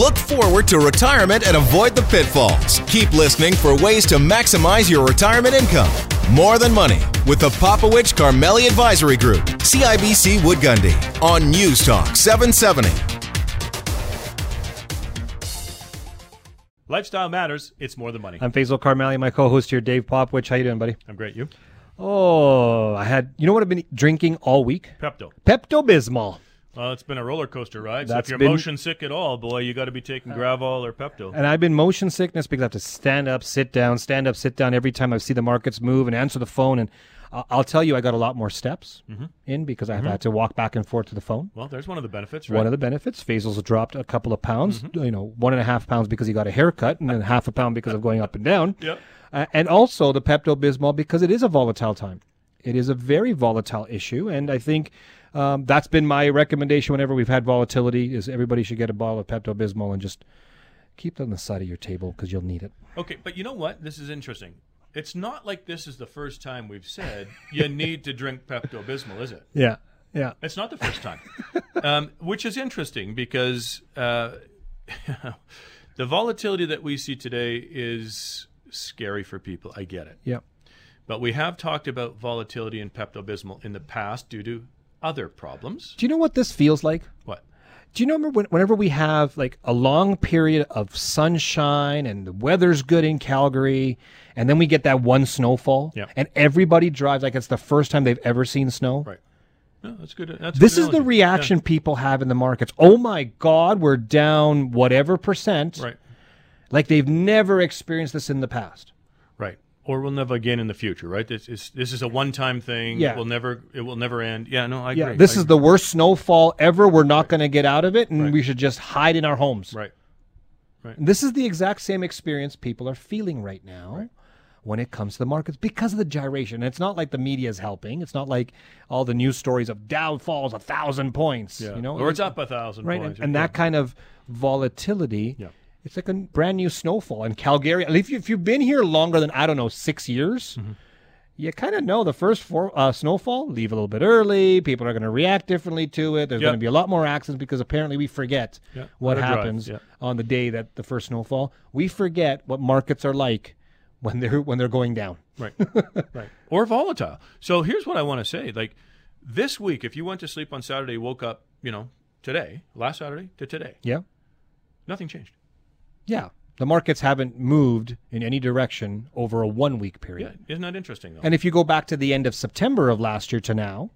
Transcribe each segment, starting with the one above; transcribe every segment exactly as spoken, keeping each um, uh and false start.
Look forward to retirement and avoid the pitfalls. Keep listening for ways to maximize your retirement income. More Than Money with the Popowich Karmali Advisory Group, C I B C Woodgundy, on News Talk seven seventy. Lifestyle matters. It's More Than Money. I'm Faisal Karmali, my co-host here, Dave Popowich. How you doing, buddy? I'm great. You? Oh, I had, you know what I've been drinking all week? Pepto. Pepto-Bismol. Well, it's been a roller coaster ride. That's so if you're been... motion sick at all, boy, you got to be taking Gravol or Pepto. And I've been motion sickness because I have to stand up, sit down, stand up, sit down every time I see the markets move and answer the phone. And I'll tell you, I got a lot more steps mm-hmm. in because I have mm-hmm. had to walk back and forth to the phone. Well, there's one of the benefits, right? One of the benefits. Faisal's dropped a couple of pounds, mm-hmm. you know, one and a half pounds because he got a haircut and then half a pound because of going up and down. Yeah. Uh, and also the Pepto-Bismol because it is a volatile time. It is a very volatile issue, and I think um, that's been my recommendation whenever we've had volatility is everybody should get a bottle of Pepto-Bismol and just keep it on the side of your table because you'll need it. Okay, but you know what? This is interesting. It's not like this is the first time we've said you need to drink Pepto-Bismol, is it? Yeah, yeah. It's not the first time, um, which is interesting because uh, the volatility that we see today is scary for people. I get it. Yeah. But we have talked about volatility and Pepto-Bismol in the past due to other problems. Do you know what this feels like? What? Do you know when, whenever we have like a long period of sunshine and the weather's good in Calgary, and then we get that one snowfall, yeah. and everybody drives like it's the first time they've ever seen snow? Right. No, that's good. That's this good is analogy. The reaction yeah. people have in the markets. Oh my God, we're down whatever percent. Right. Like they've never experienced this in the past. Right. Or we'll never again in the future, right? This is this is a one-time thing. Yeah. We'll never, it will never end. Yeah, no, I yeah, agree. This I is agree. the worst snowfall ever. We're not right. going to get out of it, and right. we should just hide in our homes. Right, right. And this is the exact same experience people are feeling right now right. when it comes to the markets because of the gyration. And it's not like the media is helping. It's not like all the news stories of Dow falls a thousand points. Yeah. You know, or it's up a thousand right? points. And, and that kind of volatility. Yeah. It's like a brand new snowfall in Calgary. If, you, if you've been here longer than, I don't know, six years, mm-hmm. you kind of know the first four, uh, snowfall, leave a little bit early. People are going to react differently to it. There's yep. going to be a lot more accidents because apparently we forget yep. what Water happens drive. Yep. on the day that the first snowfall. We forget what markets are like when they're when they're going down. Right, right. Or volatile. So here's what I want to say. Like this week, if you went to sleep on Saturday, woke up, you know, today, last Saturday to today. Yeah. Nothing changed. Yeah, the markets haven't moved in any direction over a one-week period. Yeah, isn't that interesting, though? And if you go back to the end of September of last year to now,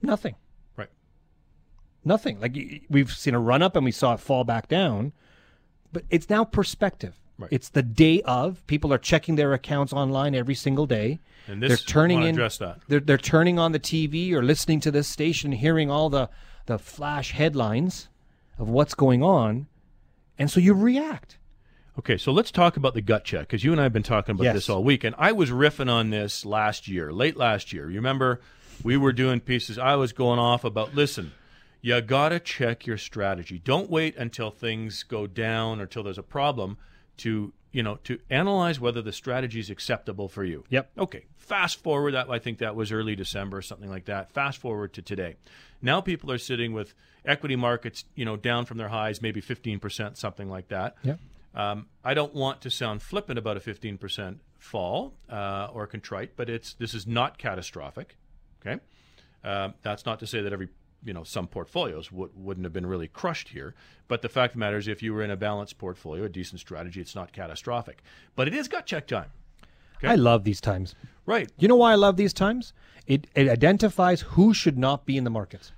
nothing. Right. Nothing. Like, we've seen a run-up and we saw it fall back down, but it's now perspective. Right. It's the day of. People are checking their accounts online every single day. And this, they're turning I want to address that. They're, they're turning on the T V or listening to this station, hearing all the, the flash headlines of what's going on. And so you react. Okay, so let's talk about the gut check, because you and I have been talking about yes. this all week. And I was riffing on this last year, late last year. You remember we were doing pieces. I was going off about, listen, you got to check your strategy. Don't wait until things go down or till there's a problem to, you know, to analyze whether the strategy is acceptable for you. Yep. Okay, fast forward. That I think that was early December or something like that. Fast forward to today. Now people are sitting with equity markets, you know, down from their highs, maybe fifteen percent, something like that. Yep. Um, I don't want to sound flippant about a fifteen percent fall uh, or contrite, but it's this is not catastrophic. Okay, uh, that's not to say that every you know some portfolios w- wouldn't have been really crushed here, but the fact of the matter is, if you were in a balanced portfolio, a decent strategy, it's not catastrophic. But it is gut check time. Okay? I love these times. Right. You know why I love these times? It it identifies who should not be in the markets.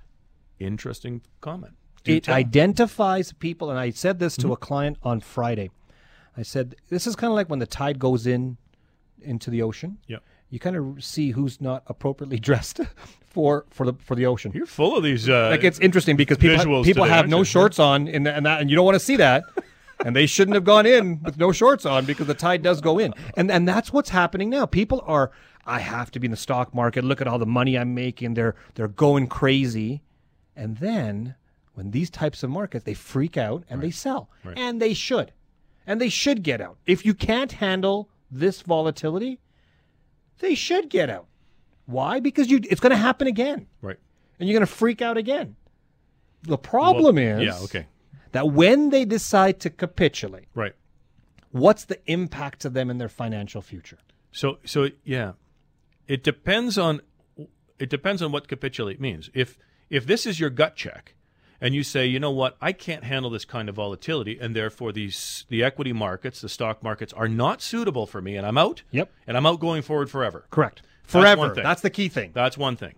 Interesting comment. Do it identifies people, and I said this to mm-hmm. a client on Friday. I said, this is kind of like when the tide goes in into the ocean. Yeah. You kind of see who's not appropriately dressed for for the for the ocean. You're full of these uh, like it's interesting because people ha- people today, have no you? shorts on in the, and that and you don't want to see that. And they shouldn't have gone in with no shorts on because the tide does go in. And and that's what's happening now. People are, I have to be in the stock market. Look at all the money I'm making. They're they're going crazy. And then when these types of markets, they freak out and right. they sell. Right. And they should. And they should get out. If you can't handle this volatility, they should get out. Why? Because you it's going to happen again. Right. And you're going to freak out again. The problem well, is yeah, okay. that when they decide to capitulate, right, what's the impact to them in their financial future? So, so yeah, it depends on it depends on what capitulate means. If if this is your gut check, and you say, you know what, I can't handle this kind of volatility, and therefore these the equity markets, the stock markets are not suitable for me, and I'm out. Yep. And I'm out going forward forever. Correct. Forever. That's, That's the key thing. That's one thing.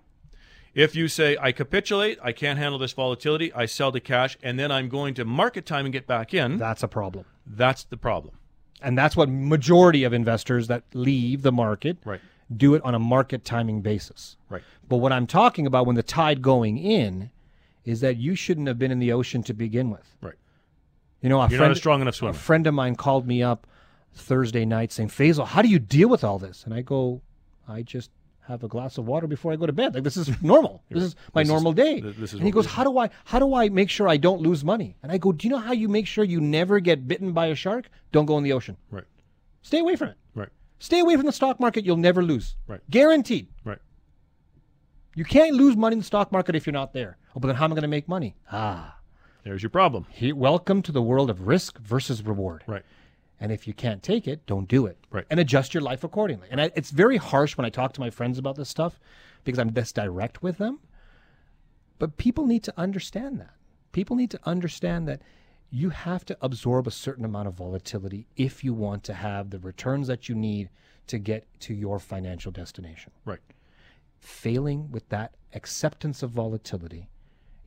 If you say, I capitulate, I can't handle this volatility, I sell to cash, and then I'm going to market time and get back in. That's a problem. That's the problem. And that's what majority of investors that leave the market right. do it on a market timing basis. Right. But what I'm talking about when the tide going in is that you shouldn't have been in the ocean to begin with. Right. You know, a You're friend, not a strong enough swimmer. A friend of mine called me up Thursday night saying, Faisal, how do you deal with all this? And I go, I just have a glass of water before I go to bed. Like, this is normal. This is my this normal is, day. This is and he goes, how do I how do I make sure I don't lose money? And I go, do you know how you make sure you never get bitten by a shark? Don't go in the ocean. Right. Stay away from it. Right. Stay away from the stock market. You'll never lose. Right. Guaranteed. Right. You can't lose money in the stock market if you're not there. Oh, but then how am I going to make money? Ah. There's your problem. He, welcome to the world of risk versus reward. Right. And if you can't take it, don't do it. Right. And adjust your life accordingly. And I, it's very harsh when I talk to my friends about this stuff because I'm this direct with them. But people need to understand that. People need to understand that you have to absorb a certain amount of volatility if you want to have the returns that you need to get to your financial destination. Right. Failing with that acceptance of volatility,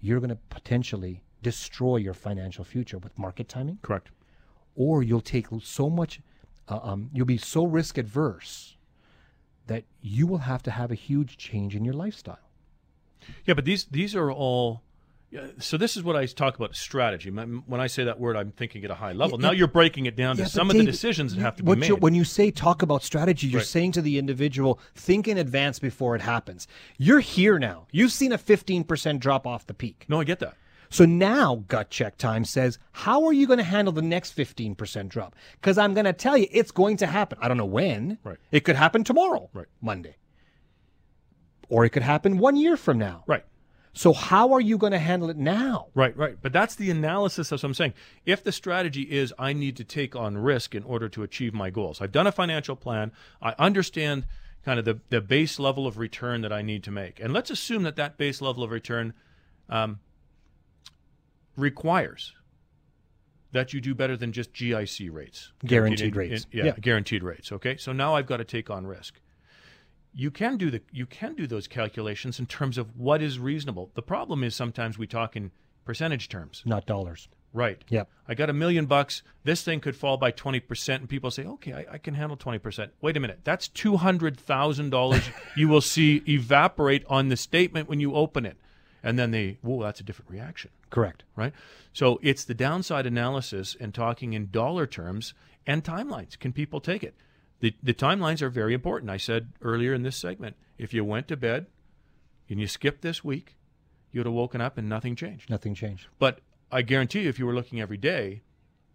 you're going to potentially destroy your financial future with market timing. Correct. Or you'll take so much, uh, um, you'll be so risk adverse that you will have to have a huge change in your lifestyle. Yeah, but these these are all, yeah, so this is what I talk about, strategy. When I say that word, I'm thinking at a high level. Yeah, now it, you're breaking it down yeah, to some David, of the decisions that have to be made. You, when you say talk about strategy, you're right. saying to the individual, think in advance before it happens. You're here now. You've seen a fifteen percent drop off the peak. No, I get that. So now gut check time says, how are you going to handle the next fifteen percent drop? Because I'm going to tell you it's going to happen. I don't know when. Right. It could happen tomorrow, right. Monday. Or it could happen one year from now. Right. So how are you going to handle it now? Right, right. But that's the analysis of what I'm saying. If the strategy is I need to take on risk in order to achieve my goals. I've done a financial plan. I understand kind of the, the base level of return that I need to make. And let's assume that that base level of return um, – requires that you do better than just G I C rates. Guaranteed, guaranteed rates. In, yeah, yeah, guaranteed rates, okay? So now I've got to take on risk. You can do the you can do those calculations in terms of what is reasonable. The problem is sometimes we talk in percentage terms, not dollars. Right. Yep. I got a million bucks. This thing could fall by twenty percent. And people say, okay, I, I can handle twenty percent. Wait a minute. That's two hundred thousand dollars you will see evaporate on the statement when you open it. And then they, whoa, that's a different reaction. Correct. Right? So it's the downside analysis and talking in dollar terms and timelines. Can people take it? The, the timelines are very important. I said earlier in this segment, if you went to bed and you skipped this week, you would have woken up and nothing changed. Nothing changed. But I guarantee you if you were looking every day,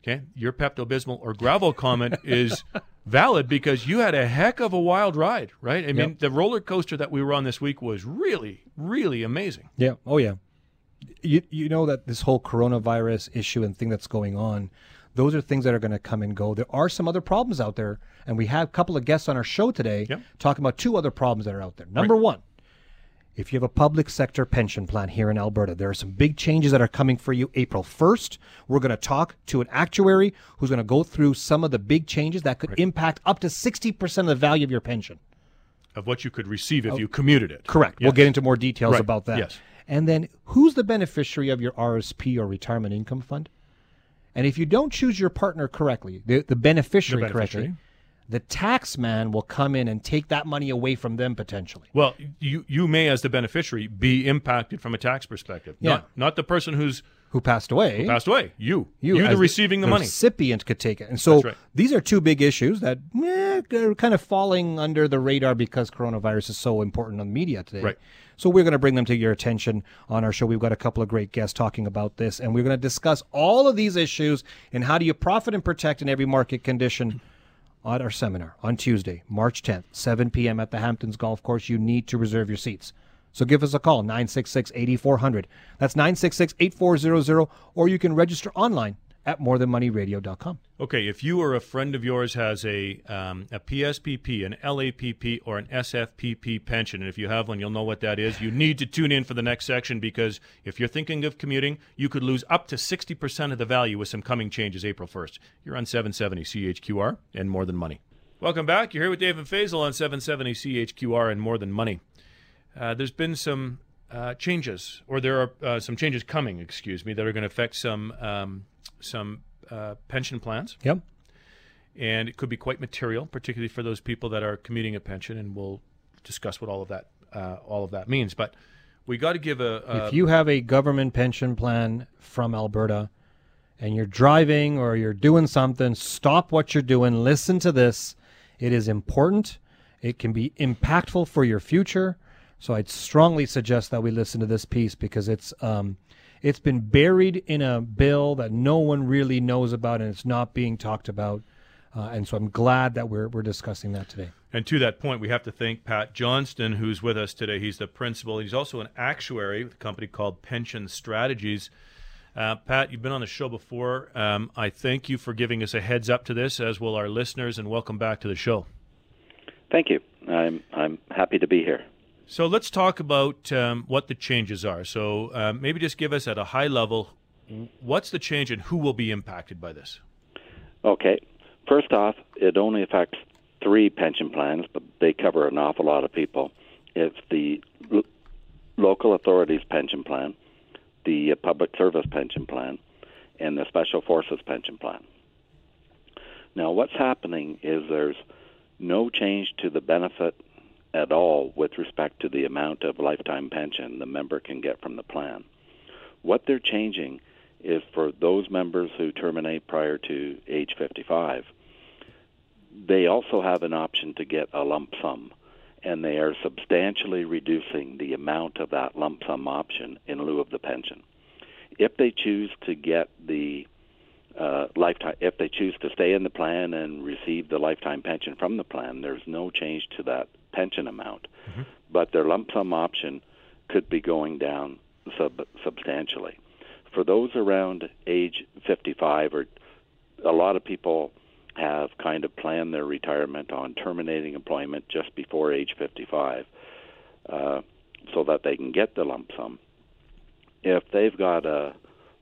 okay, your Pepto-Bismol or Gravol comment is valid because you had a heck of a wild ride, right? I mean, yep. the roller coaster that we were on this week was really, really amazing. Yeah. Oh, yeah. You you know that this whole coronavirus issue and thing that's going on, those are things that are going to come and go. There are some other problems out there, and we have a couple of guests on our show today yep. talking about two other problems that are out there. Number right. one, if you have a public sector pension plan here in Alberta, there are some big changes that are coming for you April first. We're going to talk to an actuary who's going to go through some of the big changes that could right. impact up to sixty percent of the value of your pension. Of what you could receive if oh, you commuted it. Correct. Yes. We'll get into more details right. about that. Yes. And then who's the beneficiary of your R R S P or retirement income fund? And if you don't choose your partner correctly, the, the, beneficiary, the beneficiary correctly, the tax man will come in and take that money away from them potentially. Well, you you may as the beneficiary be impacted from a tax perspective. Yeah. Not, not the person who's... Who passed away. Who passed away. You. You, you the receiving the, the money. The recipient could take it. And so right. these are two big issues that eh, are kind of falling under the radar because coronavirus is so important on the media today. Right. So we're going to bring them to your attention on our show. We've got a couple of great guests talking about this, and we're going to discuss all of these issues and how do you profit and protect in every market condition on our seminar on Tuesday, March tenth, seven p.m. at the Hamptons Golf Course. You need to reserve your seats. So give us a call, nine six six, eight four zero zero. That's nine six six, eight four zero zero, or you can register online at more than money radio dot com. Okay, if you or a friend of yours has a um, a P S P P, an L A P P, or an S F P P pension, and if you have one, you'll know what that is. You need to tune in for the next section, because if you're thinking of commuting, you could lose up to sixty percent of the value with some coming changes April first. You're on seven seventy C H Q R and More Than Money. Welcome back. You're here with Dave and Faisal on seven seventy C H Q R and More Than Money. Uh, there's been some uh, changes, or there are uh, some changes coming, excuse me, that are going to affect some... Um, some uh, pension plans. Yep. And it could be quite material, particularly for those people that are commuting a pension, and we'll discuss what all of that uh, all of that means. But we got to give a, a... If you have a government pension plan from Alberta and you're driving or you're doing something, stop what you're doing, listen to this. It is important. It can be impactful for your future. So I'd strongly suggest that we listen to this piece, because it's... Um, It's been buried in a bill that no one really knows about, and it's not being talked about. Uh, and so I'm glad that we're we're discussing that today. And to that point, we have to thank Pat Johnston, who's with us today. He's the principal. He's also an actuary with a company called Pension Strategies. Uh, Pat, you've been on the show before. Um, I thank you for giving us a heads up to this, as will our listeners, and welcome back to the show. Thank you. I'm I'm happy to be here. So let's talk about um, what the changes are. So uh, maybe just give us at a high level, what's the change and who will be impacted by this? Okay. First off, it only affects three pension plans, but they cover an awful lot of people. It's the lo- local authorities pension plan, the uh, public service pension plan, and the special forces pension plan. Now, what's happening is there's no change to the benefit at all with respect to the amount of lifetime pension the member can get from the plan. What they're changing is for those members who terminate prior to age fifty-five, they also have an option to get a lump sum, and they are substantially reducing the amount of that lump sum option in lieu of the pension. If they choose to get the Uh, lifetime, if they choose to stay in the plan and receive the lifetime pension from the plan, there's no change to that pension amount. Mm-hmm. But their lump sum option could be going down sub- substantially. For those around age fifty-five, or a lot of people have kind of planned their retirement on terminating employment just before age fifty-five uh, so that they can get the lump sum. If they've got a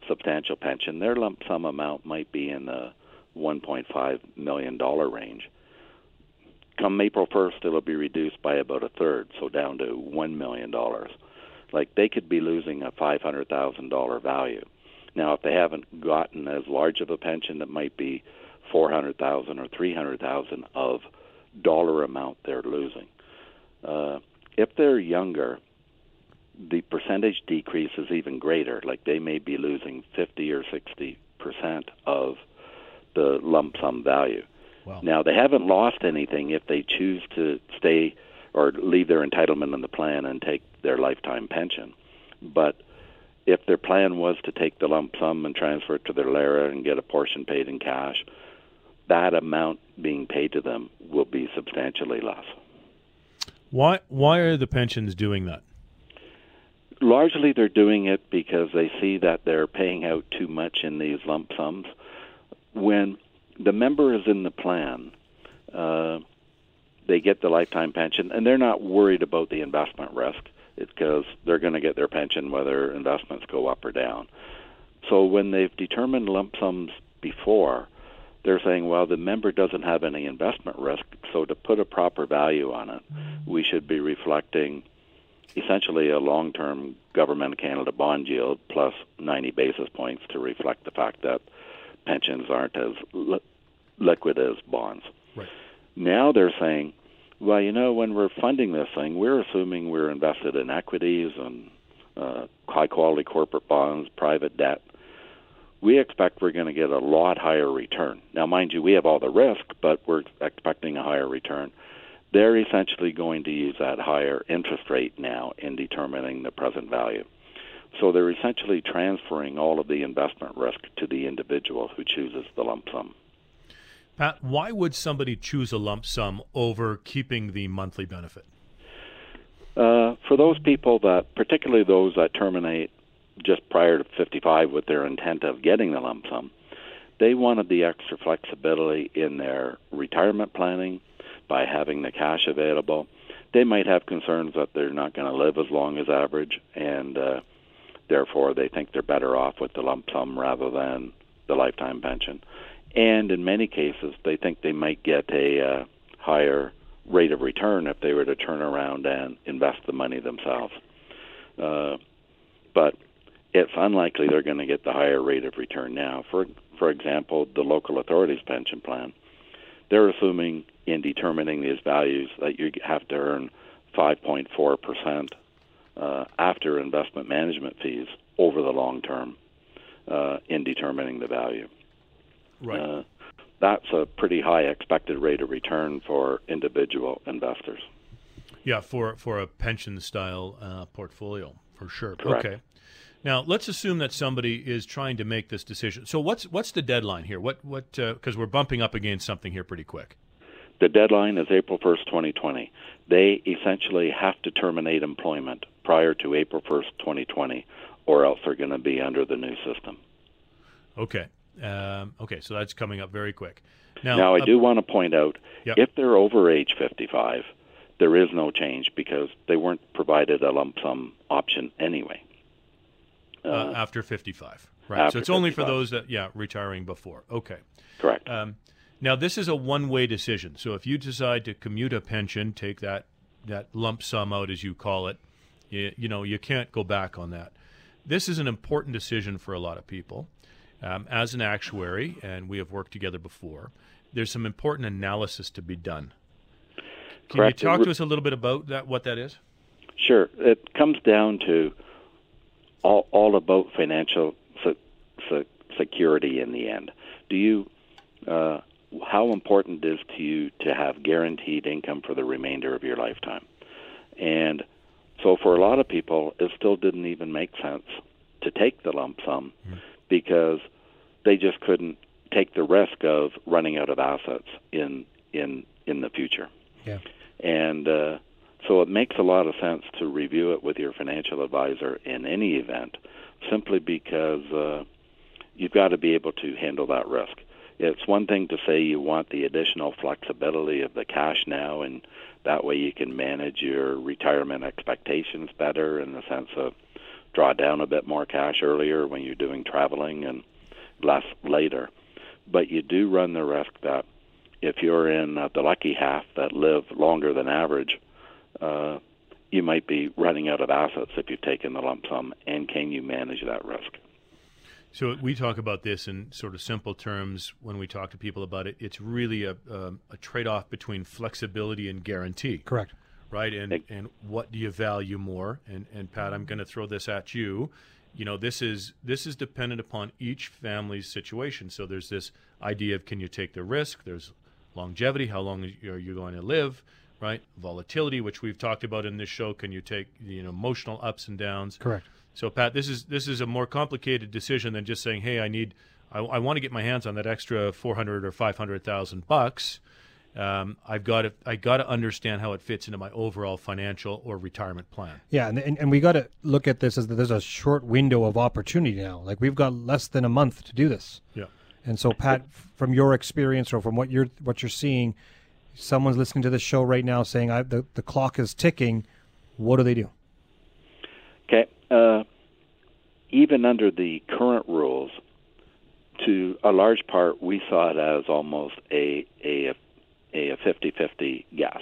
substantial pension, their lump sum amount might be in the one point five million dollars range. Come April first, it'll be reduced by about a third, so down to one million dollars. Like, they could be losing a five hundred thousand dollars value. Now, if they haven't gotten as large of a pension, it might be four hundred thousand dollars or three hundred thousand dollars of dollar amount they're losing. Uh, if they're younger, the percentage decrease is even greater. Like, they may be losing fifty or sixty percent of the lump sum value. Wow. Now, they haven't lost anything if they choose to stay or leave their entitlement in the plan and take their lifetime pension. But if their plan was to take the lump sum and transfer it to their LIRA and get a portion paid in cash, that amount being paid to them will be substantially less. Why, why are the pensions doing that? Largely, they're doing it because they see that they're paying out too much in these lump sums. When the member is in the plan, uh, they get the lifetime pension, and they're not worried about the investment risk. It's because they're going to get their pension whether investments go up or down. So when they've determined lump sums before, they're saying, well, the member doesn't have any investment risk, so to put a proper value on it, we should be reflecting essentially a long-term Government of Canada bond yield plus ninety basis points to reflect the fact that pensions aren't as li- liquid as bonds. Right. Now they're saying, well, you know, when we're funding this thing, we're assuming we're invested in equities and uh, high-quality corporate bonds, private debt. We expect we're going to get a lot higher return. Now, mind you, we have all the risk, but we're expecting a higher return. They're essentially going to use that higher interest rate now in determining the present value. So they're essentially transferring all of the investment risk to the individual who chooses the lump sum. Pat, why would somebody choose a lump sum over keeping the monthly benefit? Uh, for those people that, particularly those that terminate just prior to fifty-five with their intent of getting the lump sum, they wanted the extra flexibility in their retirement planning by having the cash available. They might have concerns that they're not going to live as long as average, and uh, therefore they think they're better off with the lump sum rather than the lifetime pension. And in many cases, they think they might get a uh, higher rate of return if they were to turn around and invest the money themselves. Uh, but it's unlikely they're going to get the higher rate of return now. For for example, the local authorities pension plan, they're assuming in determining these values that you have to earn five point four percent uh, after investment management fees over the long term uh, in determining the value. Right. Uh, that's a pretty high expected rate of return for individual investors. Yeah, for, for a pension-style uh, portfolio, for sure. Correct. Okay. Now, let's assume that somebody is trying to make this decision. So what's what's the deadline here? What what because uh, we're bumping up against something here pretty quick. The deadline is April first, twenty twenty. They essentially have to terminate employment prior to April first, twenty twenty, or else they're going to be under the new system. Okay. Um, okay, so that's coming up very quick. Now, now I uh, do want to point out, yep. if they're over age fifty-five, there is no change because they weren't provided a lump sum option anyway. Uh, uh, after fifty-five, right? After so it's fifty-five. Only for those that, yeah, retiring before. Okay. Correct. Um, now, this is a one-way decision. So if you decide to commute a pension, take that, that lump sum out, as you call it, you, you know, you can't go back on that. This is an important decision for a lot of people. Um, as an actuary, and we have worked together before, there's some important analysis to be done. Can Correct. you talk to us a little bit about that? What that is? Sure. It comes down to all, all about financial se- se- security in the end. Do you? Uh, how important is to you to have guaranteed income for the remainder of your lifetime? And so, for a lot of people, it still didn't even make sense to take the lump sum. Mm-hmm. Because they just couldn't take the risk of running out of assets in in in the future. Yeah. And uh, so it makes a lot of sense to review it with your financial advisor in any event, simply because uh, you've got to be able to handle that risk. It's one thing to say you want the additional flexibility of the cash now, and that way you can manage your retirement expectations better in the sense of draw down a bit more cash earlier when you're doing traveling and less later. But you do run the risk that if you're in uh, the lucky half that live longer than average, uh, you might be running out of assets if you've taken the lump sum, and can you manage that risk? So we talk about this in sort of simple terms when we talk to people about it. It's really a, um, a trade-off between flexibility and guarantee. Correct. Right, and, and what do you value more? And and Pat, I'm going to throw this at you. You know, this is this is dependent upon each family's situation. So there's this idea of can you take the risk? There's longevity, how long are you going to live? Right, volatility, which we've talked about in this show. Can you take you know emotional ups and downs? Correct. So Pat, this is this is a more complicated decision than just saying, hey, I need, I, I want to get my hands on that extra four hundred or five hundred thousand bucks. Um, I've got to I got to understand how it fits into my overall financial or retirement plan. Yeah, and and, and we got to look at this as that there's a short window of opportunity now. Like we've got less than a month to do this. Yeah. And so, Pat, from your experience or from what you're what you're seeing, someone's listening to this show right now saying, "I the, the clock is ticking." What do they do? Okay. Uh, even under the current rules, to a large part, we saw it as almost a a a fifty-fifty guess,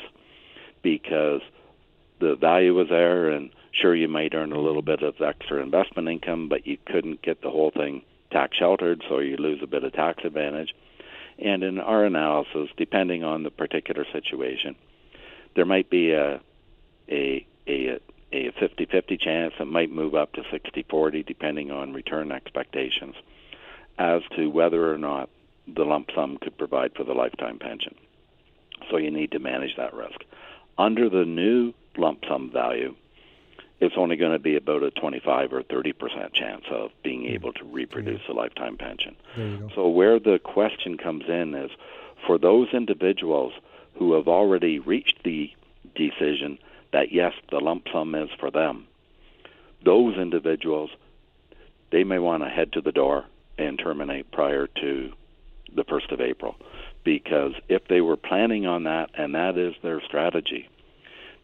because the value was there, and sure, you might earn a little bit of extra investment income, but you couldn't get the whole thing tax sheltered, so you lose a bit of tax advantage. And in our analysis, depending on the particular situation, there might be a a a a fifty-fifty chance. It might move up to sixty-forty depending on return expectations as to whether or not the lump sum could provide for the lifetime pension. So you need to manage that risk. Under the new lump sum value, it's only going to be about a twenty-five or thirty percent chance of being able to reproduce a lifetime pension. So where the question comes in is for those individuals who have already reached the decision that, yes, the lump sum is for them. Those individuals, they may want to head to the door and terminate prior to the first of April, because if they were planning on that, and that is their strategy,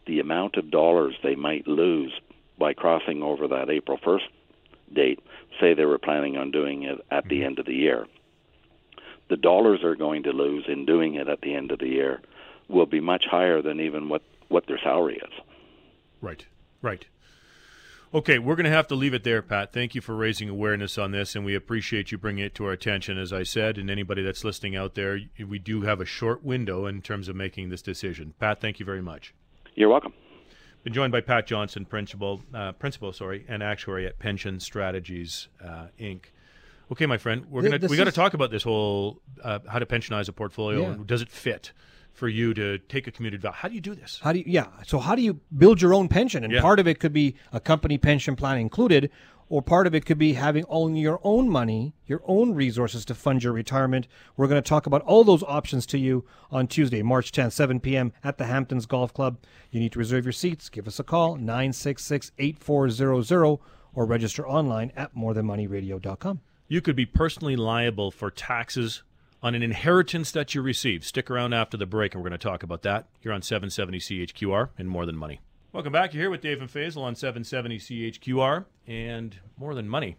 the amount of dollars they might lose by crossing over that April first date, say they were planning on doing it at the end of the year, the dollars they're going to lose in doing it at the end of the year will be much higher than even what, what their salary is. Right, right. Okay, we're going to have to leave it there, Pat. Thank you for raising awareness on this, and we appreciate you bringing it to our attention, as I said, and anybody that's listening out there, we do have a short window in terms of making this decision. Pat, thank you very much. You're welcome. Been joined by Pat Johnson, principal, uh, principal, sorry, and actuary at Pension Strategies, uh, Incorporated. Okay, my friend, we're gonna we got to talk about this whole uh, how to pensionize a portfolio, yeah. and does it fit for you to take a commuted vow? How do you do this? How do you, yeah? So how do you build your own pension? And yeah. part of it could be a company pension plan included, or part of it could be having only your own money, your own resources to fund your retirement. We're going to talk about all those options to you on Tuesday, March tenth, seven p.m. at the Hamptons Golf Club. You need to reserve your seats. Give us a call, nine six six, eight four hundred, or register online at more than money radio dot com. You could be personally liable for taxes on an inheritance that you receive. Stick around after the break, and we're going to talk about that here on seven seventy C H Q R and More Than Money. Welcome back. You're here with Dave and Faisal on seven seventy C H Q R and More Than Money.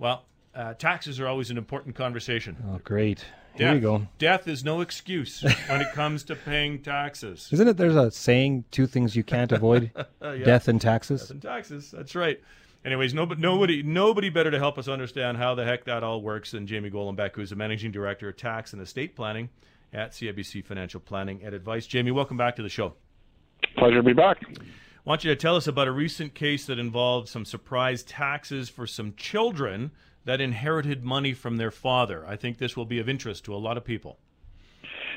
Well, uh, taxes are always an important conversation. Oh, great. Death, here we go. Death is no excuse when it comes to paying taxes. Isn't it? There's a saying, two things you can't avoid, yeah. death and taxes. Death and taxes. That's right. Anyways, nobody, nobody, nobody better to help us understand how the heck that all works than Jamie Golenbeck, who's the Managing Director of Tax and Estate Planning at C I B C Financial Planning and Advice. Jamie, welcome back to the show. Pleasure to be back. I want you to tell us about a recent case that involved some surprise taxes for some children that inherited money from their father. I think this will be of interest to a lot of people.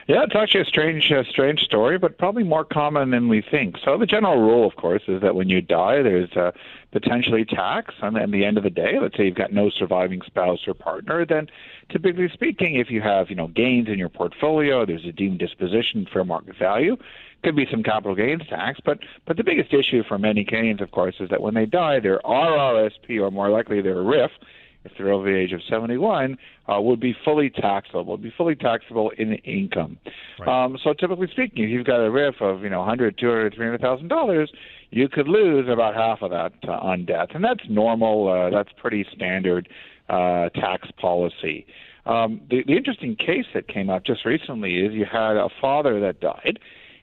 Yeah, it's actually a strange, uh, strange story, but probably more common than we think. So the general rule, of course, is that when you die, there's uh, potentially tax. And at the end of the day, let's say you've got no surviving spouse or partner, then typically speaking, if you have, you know, gains in your portfolio, there's a deemed disposition, fair market value, could be some capital gains tax. But but the biggest issue for many Canadians, of course, is that when they die, their R R S P, or more likely their R R I F, if they're over the age of seventy-one, uh, would be fully taxable, would be fully taxable in income. Right. Um, so typically speaking, if you've got a R R I F of, you know, one hundred thousand dollars, two hundred thousand dollars, three hundred thousand dollars, you could lose about half of that uh, on death. And that's normal. Uh, that's pretty standard uh, tax policy. Um, the, the interesting case that came up just recently is you had a father that died,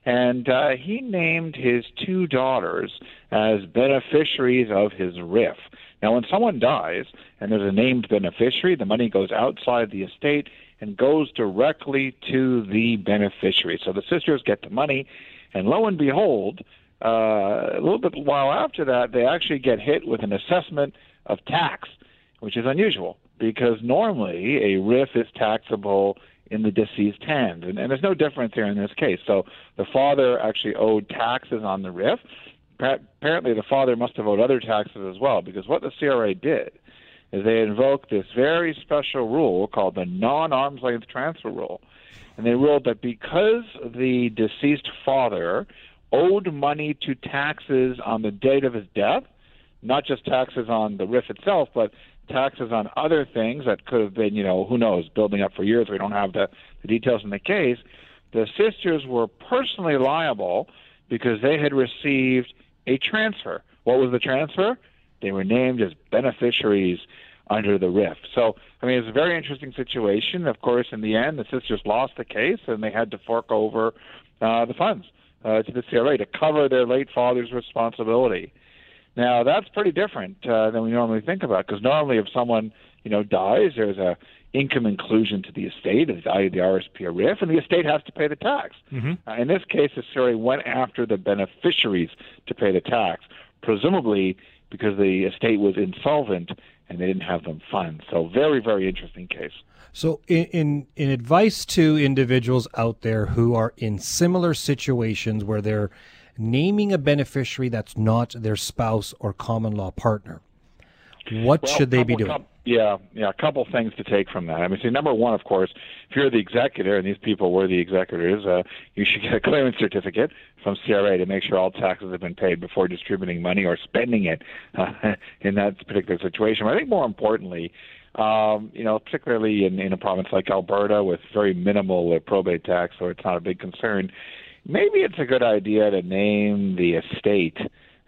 and uh, he named his two daughters as beneficiaries of his R R I F. Now, when someone dies and there's a named beneficiary, the money goes outside the estate and goes directly to the beneficiary. So the sisters get the money, and lo and behold, uh, a little bit while after that, they actually get hit with an assessment of tax, which is unusual because normally a R R I F is taxable in the deceased hand, and, and there's no difference here in this case. So the father actually owed taxes on the R R I F. Apparently, the father must have owed other taxes as well, because what the C R A did is they invoked this very special rule called the non-arm's length transfer rule, and they ruled that because the deceased father owed money to taxes on the date of his death, not just taxes on the R R I F itself, but taxes on other things that could have been, you know, who knows, building up for years. We don't have the, the details in the case. The sisters were personally liable because they had received a transfer. What was the transfer? They were named as beneficiaries under the R R I F. So, I mean, it's a very interesting situation. Of course, in the end, the sisters lost the case, and they had to fork over uh, the funds uh, to the C R A to cover their late father's responsibility. Now, that's pretty different uh, than we normally think about, because normally if someone, you know, dies, there's a income inclusion to the estate of the value of the R R S P or R R I F, and the estate has to pay the tax. Mm-hmm. Uh, in this case, the C R A went after the beneficiaries to pay the tax, presumably because the estate was insolvent and they didn't have them fund. So very, very interesting case. So in, in, in advice to individuals out there who are in similar situations where they're naming a beneficiary that's not their spouse or common law partner, What well, should they couple, be doing? Com- yeah, yeah, a couple things to take from that. I mean, see, number one, of course, if you're the executor, and these people were the executors, uh, you should get a clearance certificate from C R A to make sure all taxes have been paid before distributing money or spending it uh, in that particular situation. But I think more importantly, Um, you know, particularly in, in a province like Alberta with very minimal uh, probate tax, so it's not a big concern, maybe it's a good idea to name the estate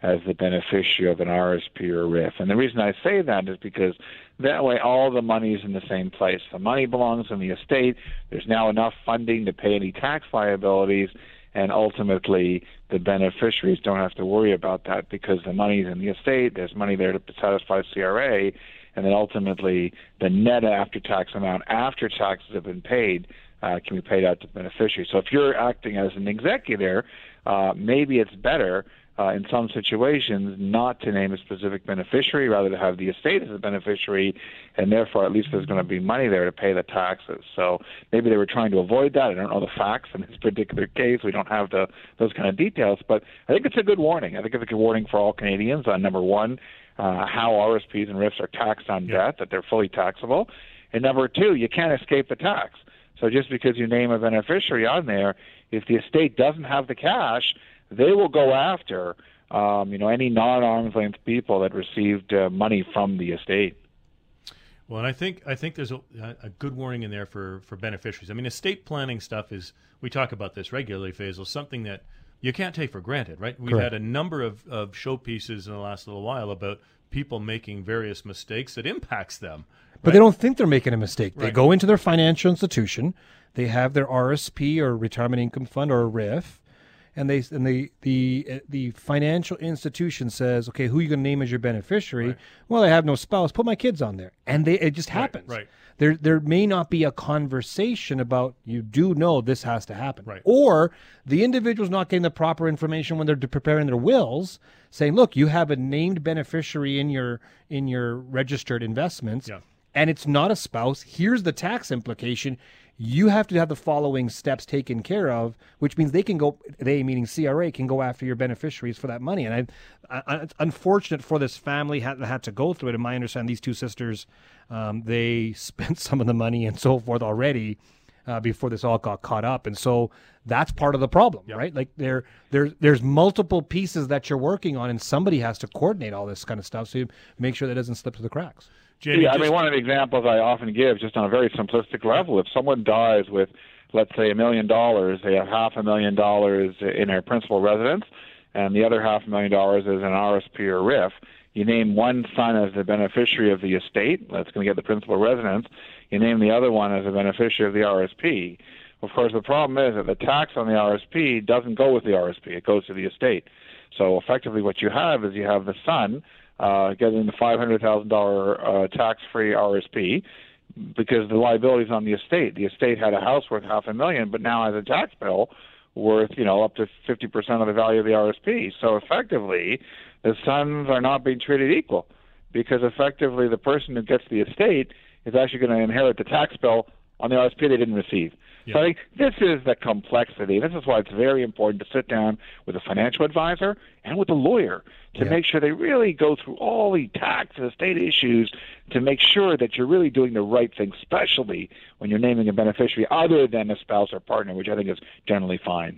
as the beneficiary of an R R S P or R R I F. And the reason I say that is because that way all the money is in the same place. The money belongs in the estate. There's now enough funding to pay any tax liabilities, and ultimately the beneficiaries don't have to worry about that because the money's in the estate. There's money there to satisfy C R A. And then ultimately, the net after-tax amount after taxes have been paid uh, can be paid out to the beneficiary. So if you're acting as an executor, uh, maybe it's better uh, in some situations not to name a specific beneficiary, rather to have the estate as a beneficiary, and therefore at least there's going to be money there to pay the taxes. So maybe they were trying to avoid that. I don't know the facts in this particular case. We don't have the those kind of details. But I think it's a good warning. I think it's a good warning for all Canadians on, number one, Uh, how R R S Ps and R R I Fs are taxed on yeah. debt, that they're fully taxable. And number two, you can't escape the tax. So just because you name a beneficiary on there, if the estate doesn't have the cash, they will go after um, you know, any non-arm's length people that received uh, money from the estate. Well, and I think I think there's a, a good warning in there for, for beneficiaries. I mean, estate planning stuff is, we talk about this regularly, Faisal, something that you can't take for granted, right? We've Correct. had a number of, of showpieces in the last little while about people making various mistakes that impacts them. Right? But they don't think they're making a mistake. Right. They go into their financial institution, they have their R R S P or retirement income fund or R R I F, and they and the the the financial institution says, okay, who are you going to name as your beneficiary? Right. Well, I have no spouse. Put my kids on there, and they it just happens. Right. Right. There there may not be a conversation about, you do know this has to happen, right? Or the individual's not getting the proper information when they're preparing their wills, saying, look, you have a named beneficiary in your in your registered investments, yeah. and it's not a spouse. Here's the tax implication. You have to have the following steps taken care of, which means they can go, they meaning C R A, can go after your beneficiaries for that money. And I, I, it's unfortunate for this family that had, had to go through it. And my understanding, these two sisters, um, they spent some of the money and so forth already uh, before this all got caught up. And so that's part of the problem, yep. right? Like there, there, there's multiple pieces that you're working on, and somebody has to coordinate all this kind of stuff. So you make sure that doesn't slip through the cracks. Jamie, yeah, I just... mean, one of the examples I often give, just on a very simplistic level, if someone dies with, let's say, a million dollars, they have half a million dollars in their principal residence, and the other half a million dollars is an R R S P or R R I F. You name one son as the beneficiary of the estate, that's going to get the principal residence. You name the other one as a beneficiary of the R R S P. Of course, the problem is that the tax on the R R S P doesn't go with the R R S P. It goes to the estate. So effectively what you have is you have the son Uh, getting the five hundred thousand dollars uh, tax-free R R S P because the liability's on the estate. The estate had a house worth half a million, but now has a tax bill worth, you know, up to fifty percent of the value of the R R S P. So effectively, the sons are not being treated equal because effectively the person who gets the estate is actually going to inherit the tax bill on the R R S P they didn't receive. Yeah. So I think this is the complexity. This is why it's very important to sit down with a financial advisor and with a lawyer to yeah. make sure they really go through all the tax and estate issues to make sure that you're really doing the right thing, especially when you're naming a beneficiary other than a spouse or partner, which I think is generally fine.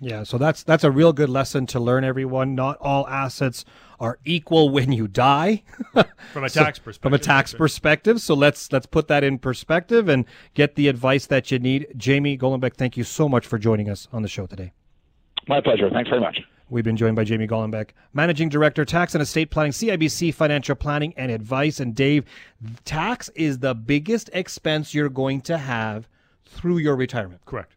Yeah, so that's that's a real good lesson to learn, everyone. Not all assets are equal when you die. From a tax perspective. From a tax perspective. So let's let's put that in perspective and get the advice that you need. Jamie Gollenbeck, thank you so much for joining us on the show today. My pleasure. Thanks very much. We've been joined by Jamie Gollenbeck, Managing Director, Tax and Estate Planning, C I B C Financial Planning and Advice. And Dave, tax is the biggest expense you're going to have through your retirement. Correct.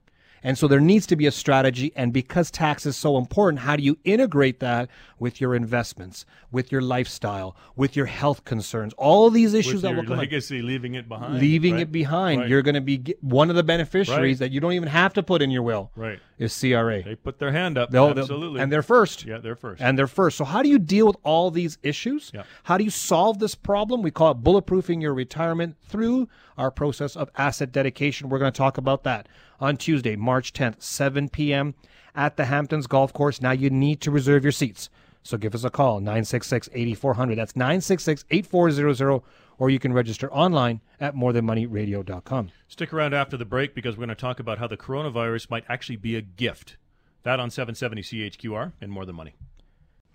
And so there needs to be a strategy, and because tax is so important, how do you integrate that with your investments, with your lifestyle, with your health concerns, all these issues with that will come up. Your legacy, leaving it behind. Leaving right. it behind. Right. You're going to be one of the beneficiaries right. that you don't even have to put in your will right. is C R A. They put their hand up, they'll, absolutely. They'll, and they're first. Yeah, they're first. And they're first. So how do you deal with all these issues? Yeah. How do you solve this problem? We call it bulletproofing your retirement through our process of asset dedication. We're going to talk about that on Tuesday, March tenth, seven p.m. at the Hamptons Golf Course. Now you need to reserve your seats. So give us a call, nine six six, eight four zero zero. That's nine six six, eight four zero zero. Or you can register online at more than money radio dot com. Stick around after the break because we're going to talk about how the coronavirus might actually be a gift. That on seven seventy C H Q R and More Than Money.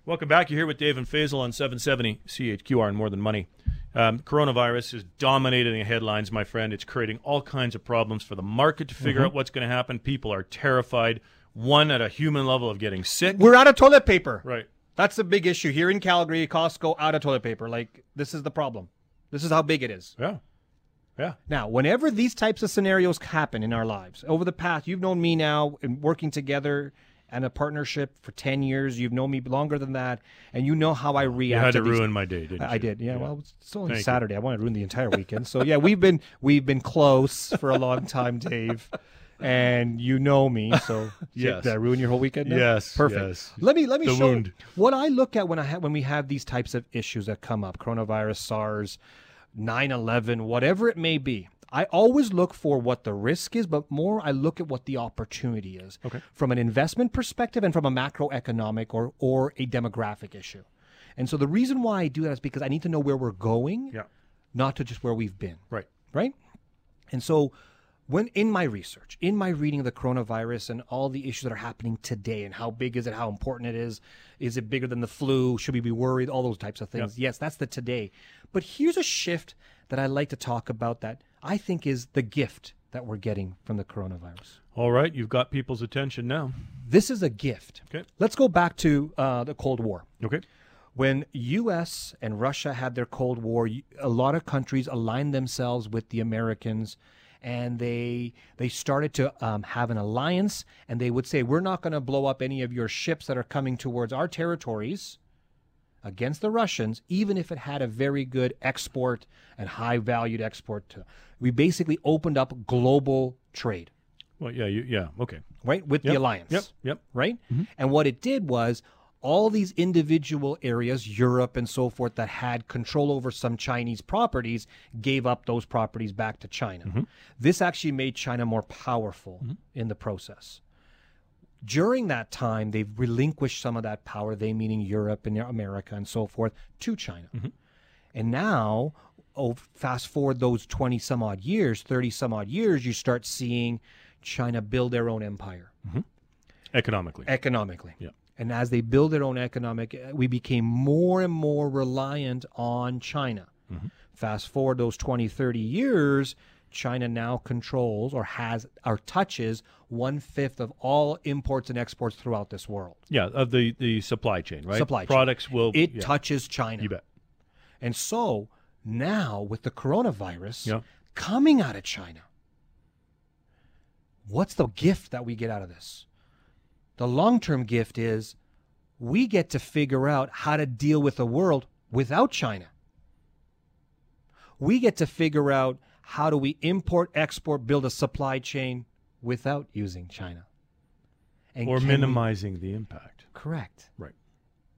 Welcome back. You're here with Dave and Faisal on seven seventy C H Q R and More Than Money. Um, coronavirus is dominating the headlines, my friend. It's creating all kinds of problems for the market to figure mm-hmm. out what's going to happen. People are terrified, one at a human level of getting sick. We're out of toilet paper. Right. That's the big issue. Here in Calgary, Costco, out of toilet paper. Like, this is the problem. This is how big it is. Yeah. Yeah. Now, whenever these types of scenarios happen in our lives, over the past, you've known me now and working together and a partnership for ten years. You've known me longer than that, and you know how I react. You had to, to ruin my day, didn't I, you? I did. Yeah, yeah. Well, it's only Thank Saturday. You. I wanted to ruin the entire weekend. So, yeah, we've been we've been close for a long time, Dave, and you know me. So, yes. Did I ruin your whole weekend? Now? Yes. Perfect. Yes. Let me let me the show wound. You what I look at when I ha- when we have these types of issues that come up: coronavirus, SARS, nine eleven, whatever it may be. I always look for what the risk is, but more I look at what the opportunity is okay. from an investment perspective and from a macroeconomic or, or a demographic issue. And so the reason why I do that is because I need to know where we're going, yeah. not to just where we've been. Right. Right? And so when in my research, in my reading of the coronavirus and all the issues that are happening today and how big is it, how important it is, is it bigger than the flu, should we be worried, all those types of things. Yeah. Yes, that's the today. But here's a shift that I like to talk about that I think is the gift that we're getting from the coronavirus. All right, you've got people's attention now. This is a gift. Okay. Let's go back to uh, the Cold War. Okay. When U S and Russia had their Cold War, a lot of countries aligned themselves with the Americans, and they they started to um, have an alliance, and they would say, we're not going to blow up any of your ships that are coming towards our territories against the Russians, even if it had a very good export and high-valued export. To, we basically opened up global trade. Well, yeah, you, yeah, okay. Right, with yep, the alliance. Yep, yep. Right? Mm-hmm. And what it did was all these individual areas, Europe and so forth, that had control over some Chinese properties gave up those properties back to China. Mm-hmm. This actually made China more powerful mm-hmm. in the process. During that time, they've relinquished some of that power, they meaning Europe and America and so forth, to China. Mm-hmm. And now, oh, fast forward those twenty some odd years, thirty some odd years, you start seeing China build their own empire. Mm-hmm. Economically. Economically. Yeah. And as they build their own economic, we became more and more reliant on China. Mm-hmm. Fast forward those twenty, thirty years, China now controls or has or touches one-fifth of all imports and exports throughout this world. Yeah, of the, the supply chain, right? Supply chain. Products will... It yeah. touches China. You bet. And so now with the coronavirus yeah. coming out of China, what's the gift that we get out of this? The long-term gift is we get to figure out how to deal with the world without China. We get to figure out how do we import, export, build a supply chain without using China? And or minimizing we... the impact. Correct. Right.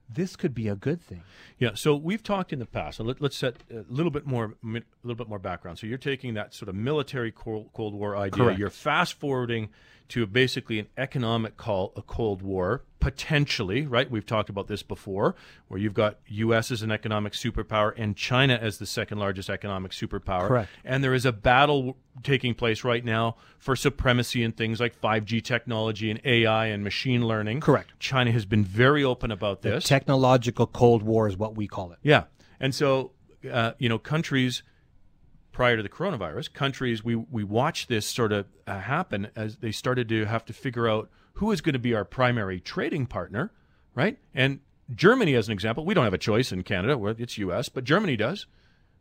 This could be a good thing. Yeah, so we've talked in the past, so let, let's set a little bit more a little bit more background. So you're taking that sort of military Cold, Cold War idea. Correct. You're fast-forwarding to basically an economic call, a Cold War, potentially, right? We've talked about this before, where you've got U S as an economic superpower and China as the second largest economic superpower. Correct. And there is a battle taking place right now for supremacy in things like five G technology and A I and machine learning. Correct. China has been very open about this. The technological Cold War is what we call it. Yeah. And so, uh, you know, countries... prior to the coronavirus, countries, we, we watched this sort of uh, happen as they started to have to figure out who is going to be our primary trading partner, right? And Germany, as an example, we don't have a choice in Canada, it's U S, but Germany does,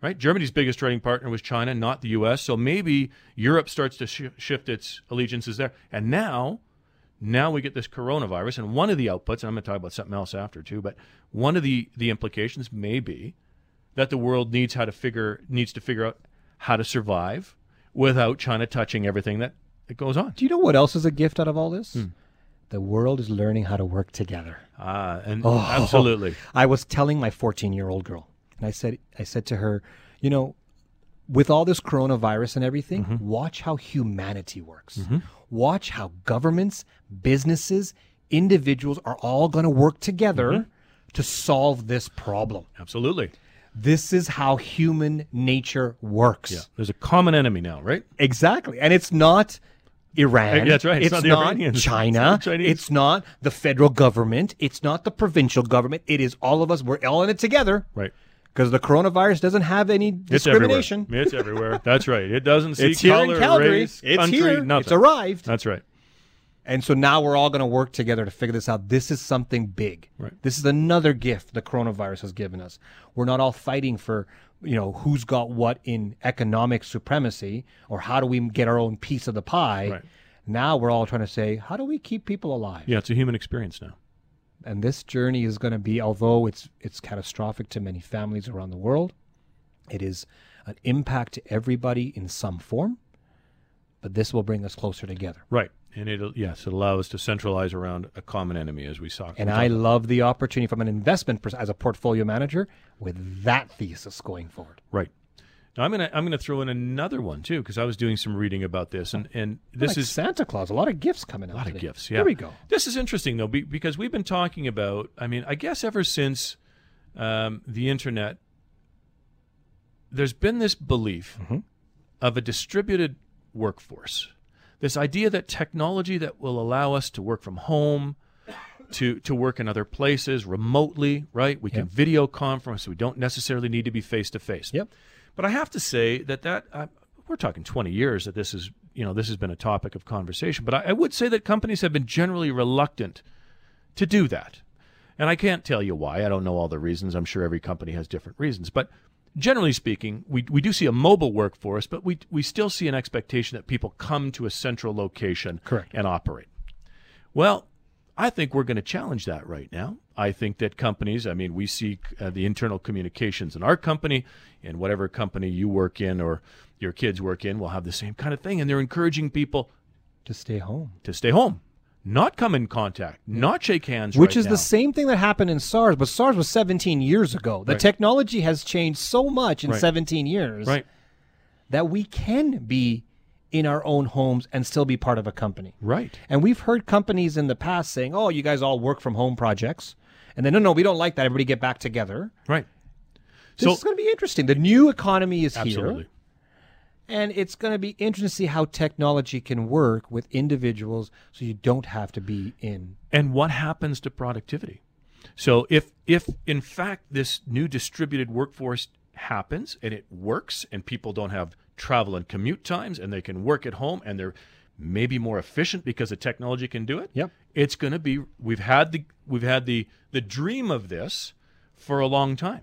right? Germany's biggest trading partner was China, not the U S, so maybe Europe starts to sh- shift its allegiances there. And now, now we get this coronavirus, and one of the outputs, and I'm going to talk about something else after too, but one of the, the implications may be that the world needs how to figure needs to figure out how to survive without China touching everything that it goes on. Do you know what else is a gift out of all this? Hmm. The world is learning how to work together. Ah, and oh, absolutely. I was telling my fourteen-year-old girl, and I said, I said to her, you know, with all this coronavirus and everything, mm-hmm. watch how humanity works. Mm-hmm. Watch how governments, businesses, individuals are all going to work together mm-hmm. to solve this problem. Absolutely. This is how human nature works. Yeah. There's a common enemy now, right? Exactly. And it's not Iran. Yeah, that's right. It's, it's not, not China. It's not, it's not the federal government. It's not the provincial government. It is all of us. We're all in it together. Right. Because the coronavirus doesn't have any discrimination. It's everywhere. It's everywhere. That's right. It doesn't see it's color, race, it's country, here. Nothing. It's arrived. That's right. And so now we're all going to work together to figure this out. This is something big. Right. This is another gift the coronavirus has given us. We're not all fighting for, you know, who's got what in economic supremacy or how do we get our own piece of the pie. Right. Now we're all trying to say, how do we keep people alive? Yeah, it's a human experience now. And this journey is going to be, although it's it's catastrophic to many families around the world, it is an impact to everybody in some form. But this will bring us closer together. Right. And it'll, yes, it'll allow us to centralize around a common enemy, as we saw. And I love the opportunity from an investment pers- as a portfolio manager with that thesis going forward. Right. Now I'm gonna I'm gonna throw in another one too, because I was doing some reading about this, and and this like is Santa Claus. A lot of gifts coming out. A lot today. Of gifts. Yeah. Here we go. This is interesting though, be, because we've been talking about. I mean, I guess ever since um, the internet, there's been this belief mm-hmm. of a distributed workforce. This idea that technology that will allow us to work from home, to to work in other places remotely, right? We yep. can video conference. We don't necessarily need to be face to face. Yep. But I have to say that that uh, we're talking twenty years that this is, you know, this has been a topic of conversation. But I, I would say that companies have been generally reluctant to do that, and I can't tell you why. I don't know all the reasons. I'm sure every company has different reasons, but. Generally speaking, we we do see a mobile workforce, but we we still see an expectation that people come to a central location Correct. And operate. Well, I think we're going to challenge that right now. I think that companies, I mean, we see uh, the internal communications in our company, and whatever company you work in or your kids work in will have the same kind of thing, and they're encouraging people to stay home. To stay home. Not come in contact, not shake hands. Which right is now. The same thing that happened in SARS, but SARS was seventeen years ago. The right. technology has changed so much in right. seventeen years right. that we can be in our own homes and still be part of a company. Right. And we've heard companies in the past saying, oh, you guys all work from home projects. And then, no, no, we don't like that. Everybody get back together. Right. This so, is going to be interesting. The new economy is absolutely. Here. And it's going to be interesting to see how technology can work with individuals so you don't have to be in. And what happens to productivity? So if, if in fact, this new distributed workforce happens and it works and people don't have travel and commute times and they can work at home and they're maybe more efficient because the technology can do it, yep. it's going to be, we've had the we've had the the dream of this for a long time.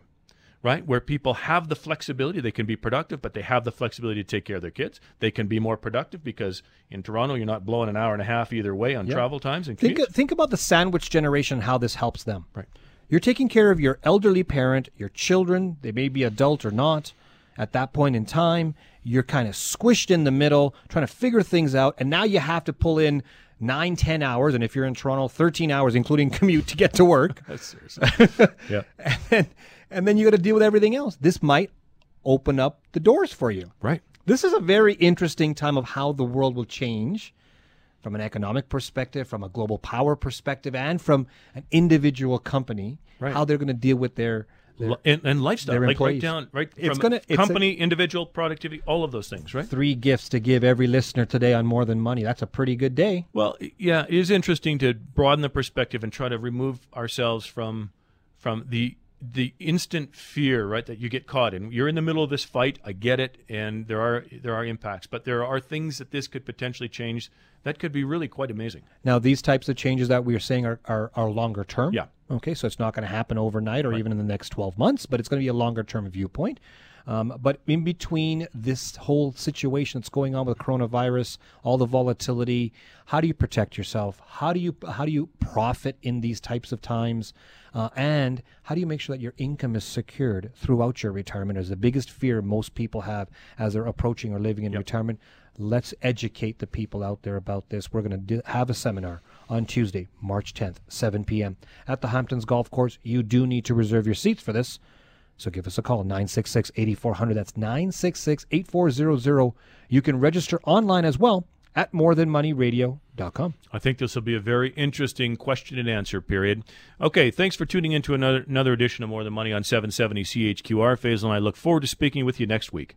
Right, where people have the flexibility, they can be productive, but they have the flexibility to take care of their kids. They can be more productive because in Toronto, you're not blowing an hour and a half either way on yeah. travel times. And think, think about the sandwich generation and how this helps them. Right, you're taking care of your elderly parent, your children, they may be adult or not. At that point in time, you're kind of squished in the middle, trying to figure things out, and now you have to pull in nine, ten hours, and if you're in Toronto, thirteen hours, including commute to get to work. Seriously. yeah. And then, and then you got to deal with everything else. This might open up the doors for you. Right. This is a very interesting time of how the world will change from an economic perspective, from a global power perspective, and from an individual company, right. how they're going to deal with their Their, and, and lifestyle, like right down, right it's from gonna, company, a, individual, productivity, all of those things, right? Three gifts to give every listener today on More Than Money. That's a pretty good day. Well, yeah, it is interesting to broaden the perspective and try to remove ourselves from from the the instant fear, right, that you get caught in. You're in the middle of this fight. I get it, and there are there are impacts, but there are things that this could potentially change that could be really quite amazing. Now, these types of changes that we are saying are, are, are longer term. Yeah. Okay, so it's not going to happen overnight or right. even in the next twelve months, but it's going to be a longer-term viewpoint. Um, but in between this whole situation that's going on with coronavirus, all the volatility, how do you protect yourself? How do you how do you profit in these types of times? Uh, and how do you make sure that your income is secured throughout your retirement? Is the biggest fear most people have as they're approaching or living in yep. retirement. Let's educate the people out there about this. We're going to do, have a seminar on Tuesday, March tenth, seven p.m. at the Hamptons Golf Course. You do need to reserve your seats for this. So give us a call, nine six six, eight four zero zero. That's nine six six, eight four zero zero. You can register online as well at more than money radio dot com. I think this will be a very interesting question and answer period. Okay, thanks for tuning in to another, another edition of More Than Money on seven seventy C H Q R. Faisal and I look forward to speaking with you next week.